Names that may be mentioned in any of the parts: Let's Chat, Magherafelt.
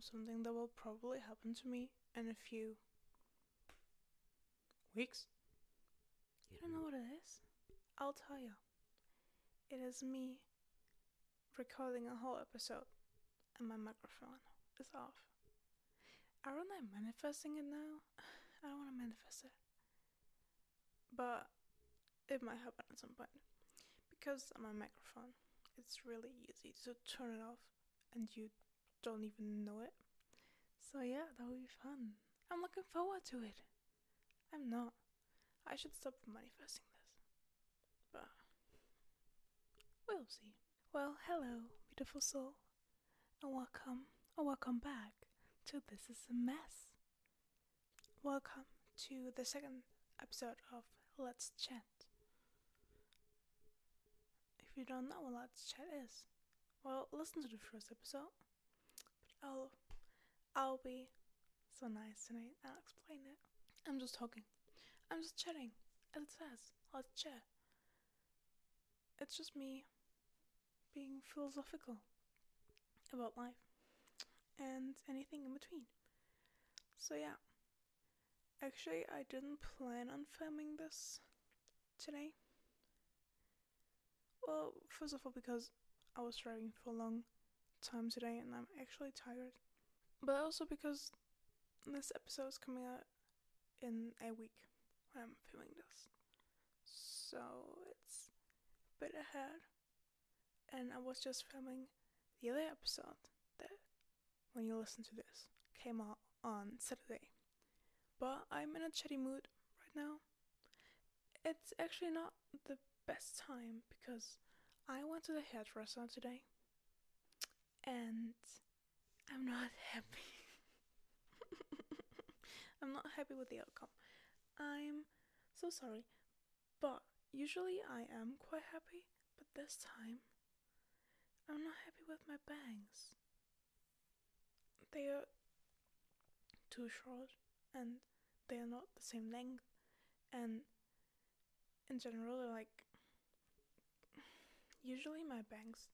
something that will probably happen to me in a few weeks. You don't know what it is? I'll tell you. It is me recording a whole episode and my microphone is off. Aren't I manifesting it now? I don't want to manifest it. But it might happen at some point. Because on my microphone, it's really easy to turn it off and you don't even know it. So yeah, that would be fun. I'm looking forward to it. I'm not. I should stop manifesting this. But we'll see. Well, hello, beautiful soul. And welcome back to This Is a Mess. Welcome to the second episode of Let's Chat. If you don't know what Let's Chat is, well, listen to the first episode. But I'll be so nice tonight. I'll explain it. I'm just talking. I'm just chatting. As it says, let's chat. It's just me being philosophical about life and anything in between. So yeah. Actually, I didn't plan on filming this today. Well, first of all, because I was driving for a long time today and I'm actually tired. But also because this episode is coming out in a week when I'm filming this. So it's a bit ahead. And I was just filming the other episode that, when you listen to this, came out on Saturday. But I'm in a chatty mood right now. It's actually not the best time because I went to the hairdresser today and I'm not happy. I'm not happy with the outcome. I'm so sorry, but usually I am quite happy, but this time I'm not happy with my bangs. They are too short. And they are not the same length, and in general, like, usually my bangs,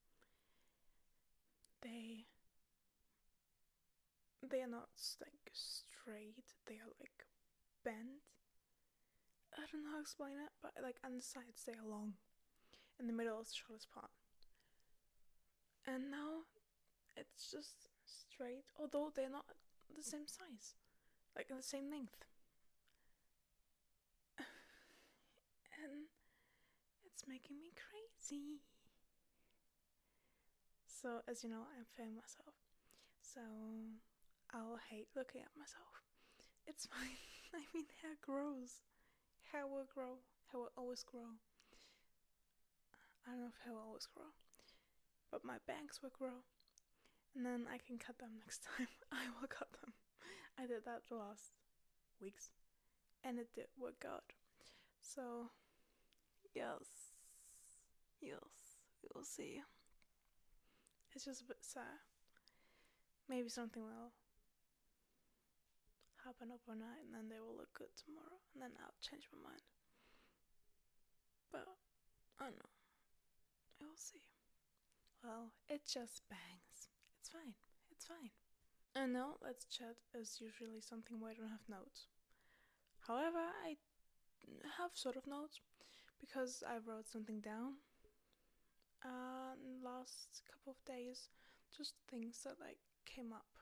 they are not like straight, they are like bent. I don't know how to explain it, but like on the sides they are long, in the middle is the shortest part, and now it's just straight, although they're not the same size. Like, the same length. And it's making me crazy. So, as you know, I'm filming myself. So, I'll hate looking at myself. It's fine. I mean, hair grows. Hair will grow. Hair will always grow. I don't know if hair will always grow. But my bangs will grow. And then I can cut them next time. I will cut them. I did that the last weeks and it did work out. So yes, we will see. It's just a bit sad. Maybe something will happen overnight and then they will look good tomorrow and then I'll change my mind. But I don't know. I will see. Well, it just bangs. It's fine. It's fine. I know Let's Chat is usually something where I don't have notes. However, I have sort of notes because I wrote something down in the last couple of days, just things that like came up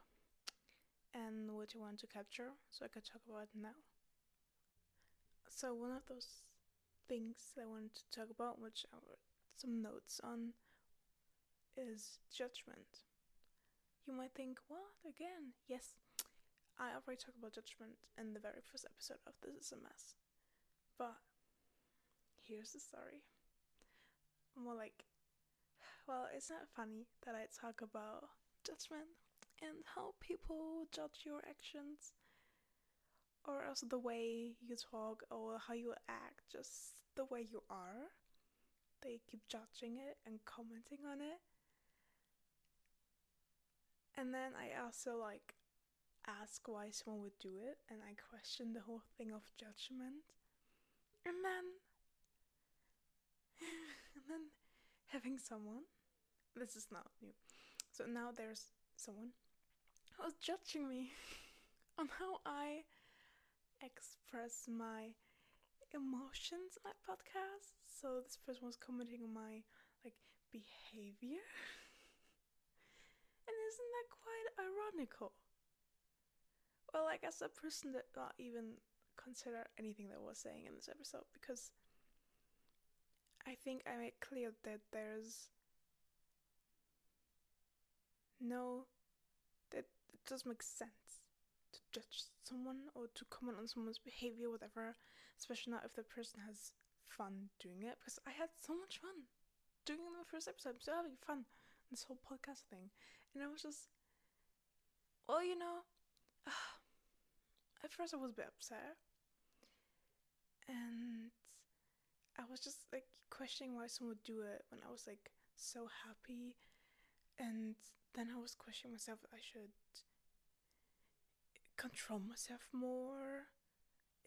and which I want to capture so I could talk about it now. So one of those things that I wanted to talk about, which I wrote some notes on, is judgment. You might think, what? Again? Yes, I already talked about judgment in the very first episode of This Is a Mess. But here's the story. More like, well, it's not funny that I talk about judgment and how people judge your actions. Or also the way you talk or how you act, just the way you are. They keep judging it and commenting on it. And then I also, like, ask why someone would do it, and I question the whole thing of judgment. And then having someone, this is not new, so now there's someone was judging me on how I express my emotions in my podcast. So this person was commenting on my behavior. And isn't that quite ironical? Well, I guess that person did not even consider anything that I was saying in this episode, because I think I made clear that that it doesn't make sense to judge someone or to comment on someone's behavior, whatever, especially not if the person has fun doing it, because I had so much fun doing it in the first episode. I'm still having fun, this whole podcast thing, and I was just, well, you know, at first I was a bit upset, and I was just questioning why someone would do it when I was so happy, and then I was questioning myself that I should control myself more,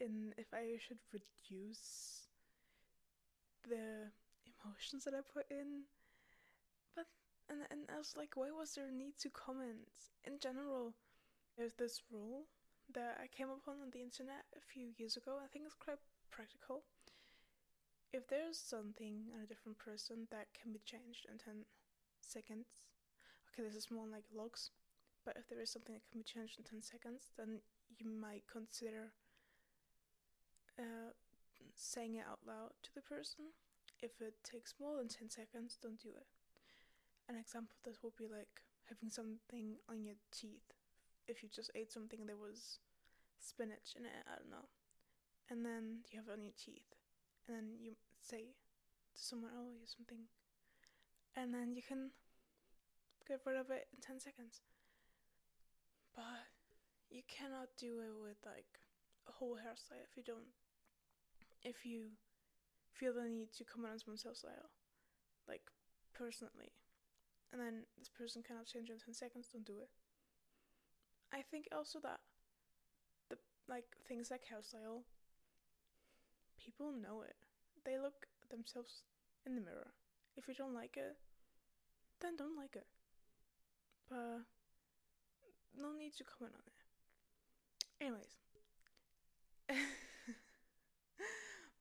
and if I should reduce the emotions that I put in, And I was why was there a need to comment? In general, there's this rule that I came upon on the internet a few years ago. I think it's quite practical. If there's something on a different person that can be changed in 10 seconds, okay, this is more logs, but if there is something that can be changed in 10 seconds, then you might consider saying it out loud to the person. If it takes more than 10 seconds, don't do it. An example of this would be having something on your teeth. If you just ate something and there was spinach in it, I don't know, and then you have it on your teeth, and then you say to someone, oh, you have something, and then you can get rid of it in 10 seconds. But you cannot do it with a whole hairstyle if you feel the need to comment on someone's hairstyle, personally. And then this person cannot change in 10 seconds, don't do it. I think also that the things like hairstyle, people know it. They look at themselves in the mirror. If you don't like it, then don't like it. But no need to comment on it. Anyways.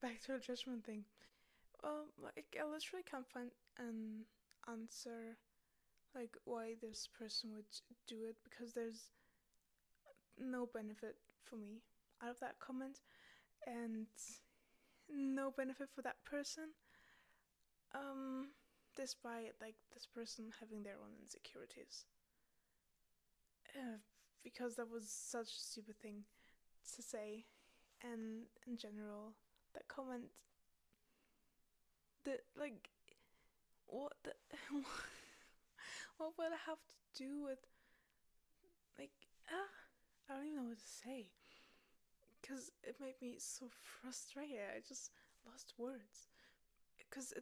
Back to the judgment thing. I literally can't find an answer why this person would do it, because there's no benefit for me out of that comment and no benefit for that person, despite this person having their own insecurities, because that was such a stupid thing to say. And in general, that comment, what would I have to do with, I don't even know what to say, because it made me so frustrated. I just lost words, because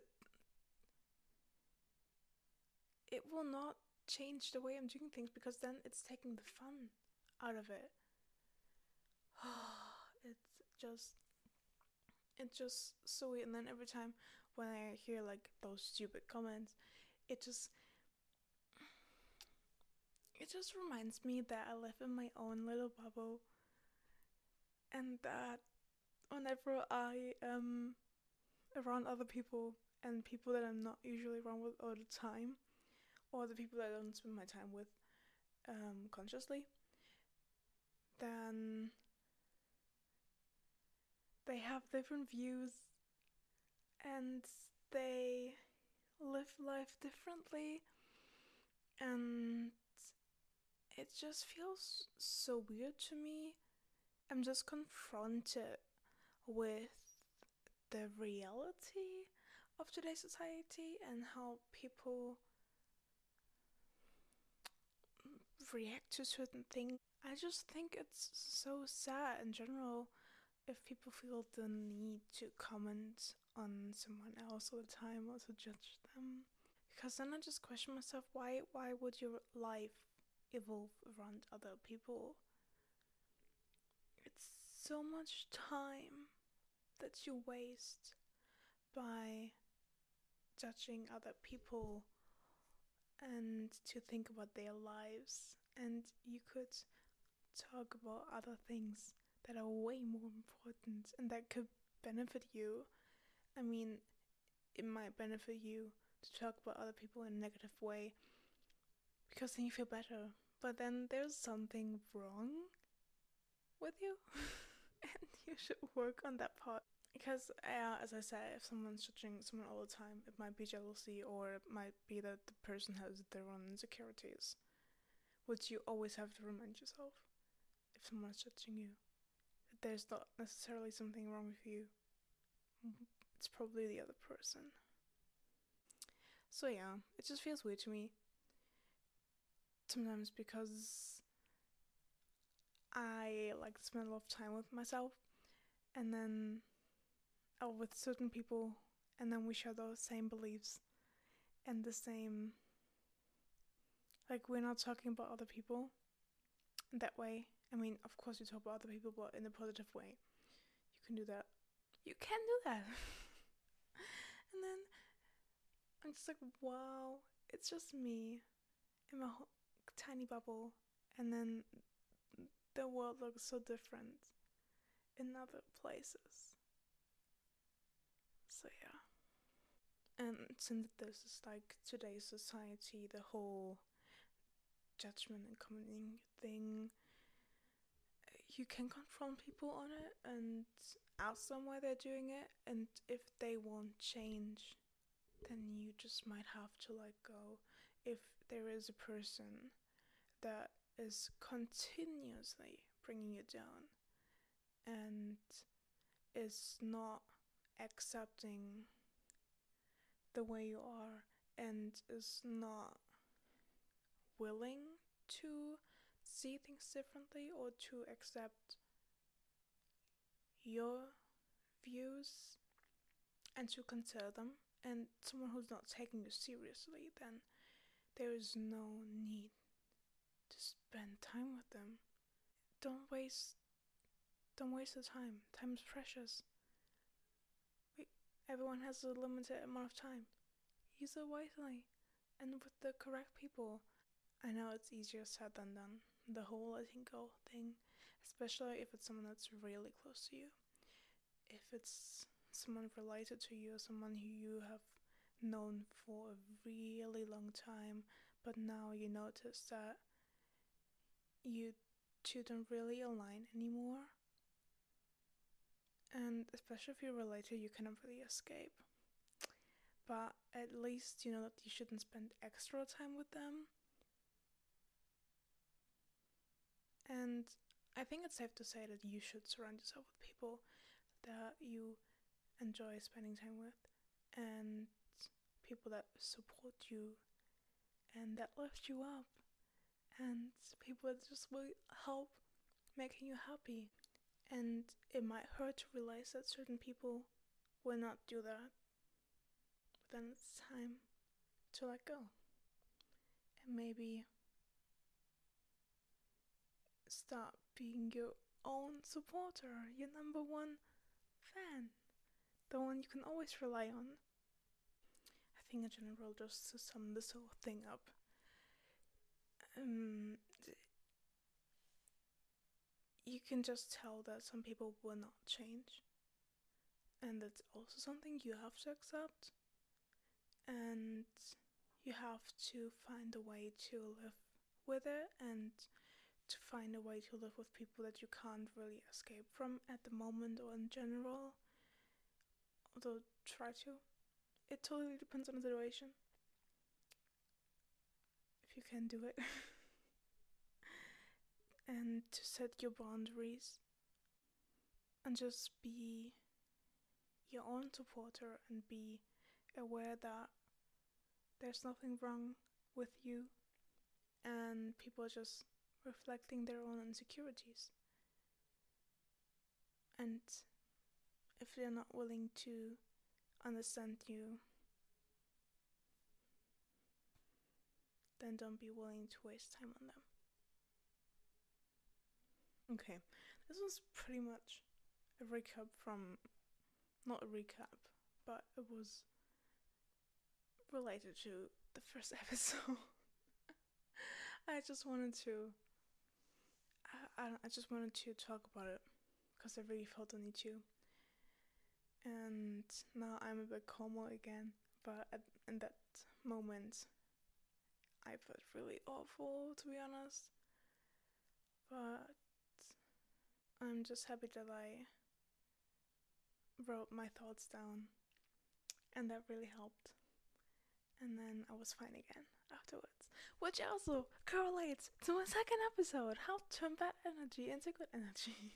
it will not change the way I'm doing things, because then it's taking the fun out of it. It's just, it's just so weird. And then every time when I hear those stupid comments, it just reminds me that I live in my own little bubble, and that whenever I am around other people, and people that I'm not usually around with all the time, or the people that I don't spend my time with consciously, then they have different views, and they live life differently, and it just feels so weird to me. I'm just confronted with the reality of today's society and how people react to certain things. I just think it's so sad in general if people feel the need to comment on someone else all the time, or to judge them, because then I just question myself, why would your life evolve around other people? It's so much time that you waste by judging other people and to think about their lives and you could talk about other things that are way more important and that could benefit you. I mean, it might benefit you to talk about other people in a negative way, because then you feel better. But then there's something wrong with you, and you should work on that part. Because, as I said, if someone's judging someone all the time, it might be jealousy, or it might be that the person has their own insecurities, which you always have to remind yourself, if someone's judging you, that there's not necessarily something wrong with you. It's probably the other person. So yeah, it just feels weird to me sometimes, because I like to spend a lot of time with myself, and then with certain people, and then we share those same beliefs and the same, like, we're not talking about other people in that way. I mean, of course you talk about other people, but in a positive way. You can do that And then I'm just like, wow, it's just me in my whole tiny bubble, and then the world looks so different in other places. So yeah. And since this is like today's society, the whole judgment and commenting thing, you can confront people on it and ask them why they're doing it, and if they won't change, then you just might have to let go. If there is a person that is continuously bringing you down and is not accepting the way you are and is not willing to see things differently or to accept your views and to consider them, and someone who's not taking you seriously, then there is no need to spend time with them. Don't waste the time. Time is precious. Everyone has a limited amount of time. Use it wisely and with the correct people. I know it's easier said than done, the whole letting go thing, especially if it's someone that's really close to you. If it's someone related to you, or someone who you have known for a really long time, but now you notice that you two don't really align anymore. And especially if you're related, you cannot really escape. But at least you know that you shouldn't spend extra time with them. And I think it's safe to say that you should surround yourself with people that you enjoy spending time with, and people that support you and that lift you up, and people that just will help making you happy. And it might hurt to realize that certain people will not do that. But then it's time to let go. And maybe start being your own supporter, your number one fan. The one you can always rely on. I think in general, just to sum this whole thing up, you can just tell that some people will not change, and that's also something you have to accept, and you have to find a way to live with it, and to find a way to live with people that you can't really escape from at the moment or in general, although try to. It totally depends on the situation, if you can do it. And to set your boundaries and just be your own supporter and be aware that there's nothing wrong with you and people are just reflecting their own insecurities. And if they're not willing to understand you, then don't be willing to waste time on them. Okay, this was pretty much a recap from, not a recap, but it was related to the first episode. I just wanted to I just wanted to talk about it because I really felt the need to. And now I'm a bit calmer again, but in that moment I felt really awful, to be honest. But I'm just happy that I wrote my thoughts down, and that really helped. And then I was fine again afterwards, which also correlates to my second episode, how to turn bad energy into good energy.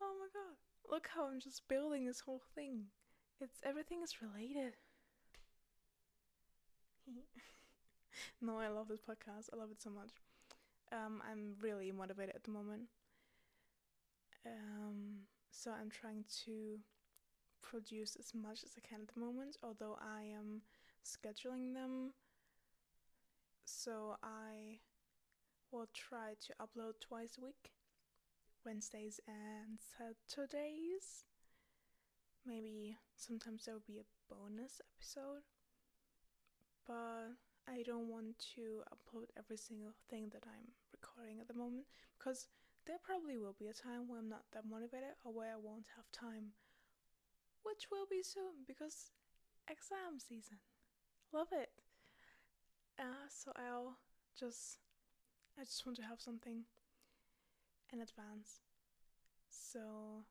Oh my god, look how I'm just building this whole thing. Everything is related. No, I love this podcast. I love it so much. I'm really motivated at the moment. So I'm trying to produce as much as I can at the moment, although I am scheduling them. So I will try to upload twice a week, Wednesdays and Saturdays. Maybe sometimes there will be a bonus episode, but I don't want to upload every single thing that I'm recording at the moment, because there probably will be a time where I'm not that motivated or where I won't have time, which will be soon because exam season. Love it. So I just want to have something in advance so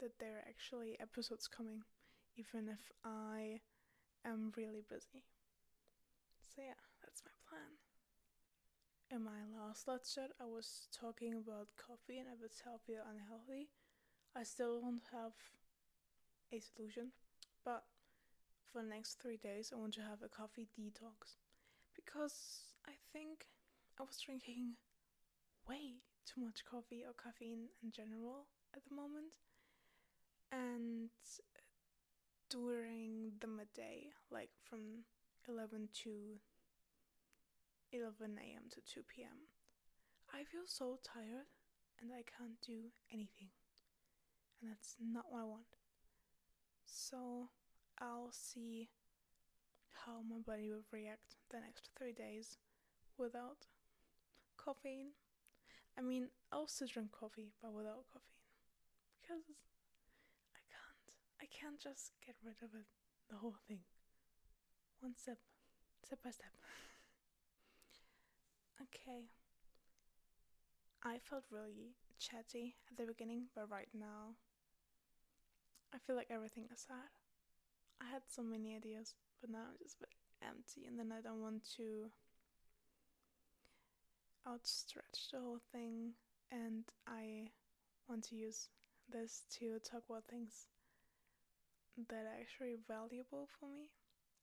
that there are actually episodes coming, even if I am really busy. So yeah, that's my plan. In my last Let's Chat, I was talking about coffee and if it's healthy or unhealthy. I still don't have a solution, but for the next 3 days I want to have a coffee detox, because I think I was drinking way too much coffee or caffeine in general at the moment. And during the midday, like from 11 a.m. to 2 p.m. I feel so tired and I can't do anything, and that's not what I want. So I'll see how my body will react the next 3 days without caffeine. I mean, I'll still drink coffee, but without caffeine, because I can't just get rid of it, the whole thing. One step, step by step. Okay. I felt really chatty at the beginning, but right now I feel like everything is sad. I had so many ideas, but now I'm just a bit empty, and then I don't want to outstretch the whole thing, and I want to use this to talk about things that are actually valuable for me,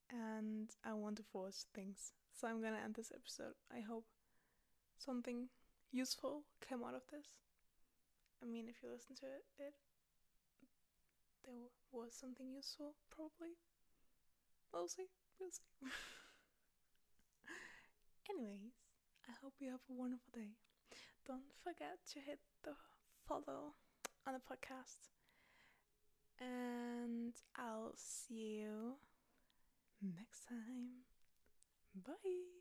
and I want to force things. So I'm gonna end this episode. I hope something useful came out of this. I mean, if you listen to it there was something useful, probably. We'll see. Anyways, I hope you have a wonderful day. Don't forget to hit the follow on the podcast, and I'll see you next time. Bye!